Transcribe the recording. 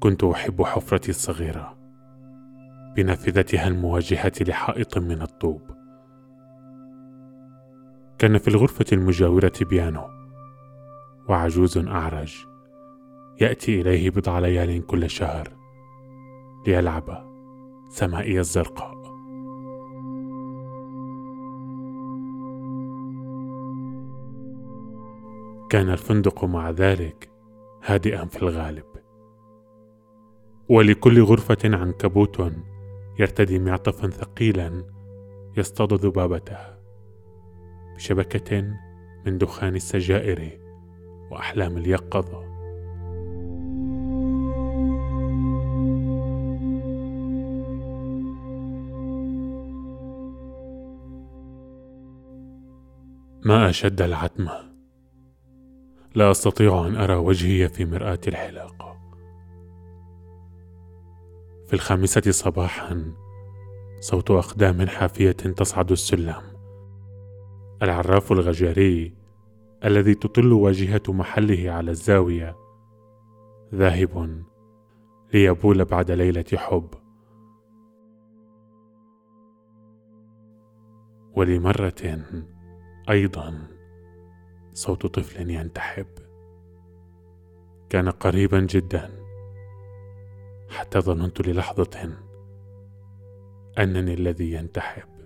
كنت أحب حفرتي الصغيرة بنافذتها المواجهة لحائط من الطوب. كان في الغرفة المجاورة بيانو وعجوز أعرج يأتي إليه بضع ليال كل شهر ليلعب سمائي الزرقاء. كان الفندق مع ذلك هادئا في الغالب، ولكل غرفة عنكبوت يرتدي معطفا ثقيلا يصطاد ذبابته بشبكة من دخان السجائر وأحلام اليقظة. ما أشد العتمة، لا أستطيع أن أرى وجهي في مرآة الحلاقة. في 5 صباحا صوت أقدام حافية تصعد السلم. العراف الغجاري الذي تطل واجهة محله على الزاوية ذاهب ليبول بعد ليلة حب. ولمرة أيضا صوت طفل ينتحب، كان قريبا جدا حتى ظننت للحظة أنني الذي ينتحب.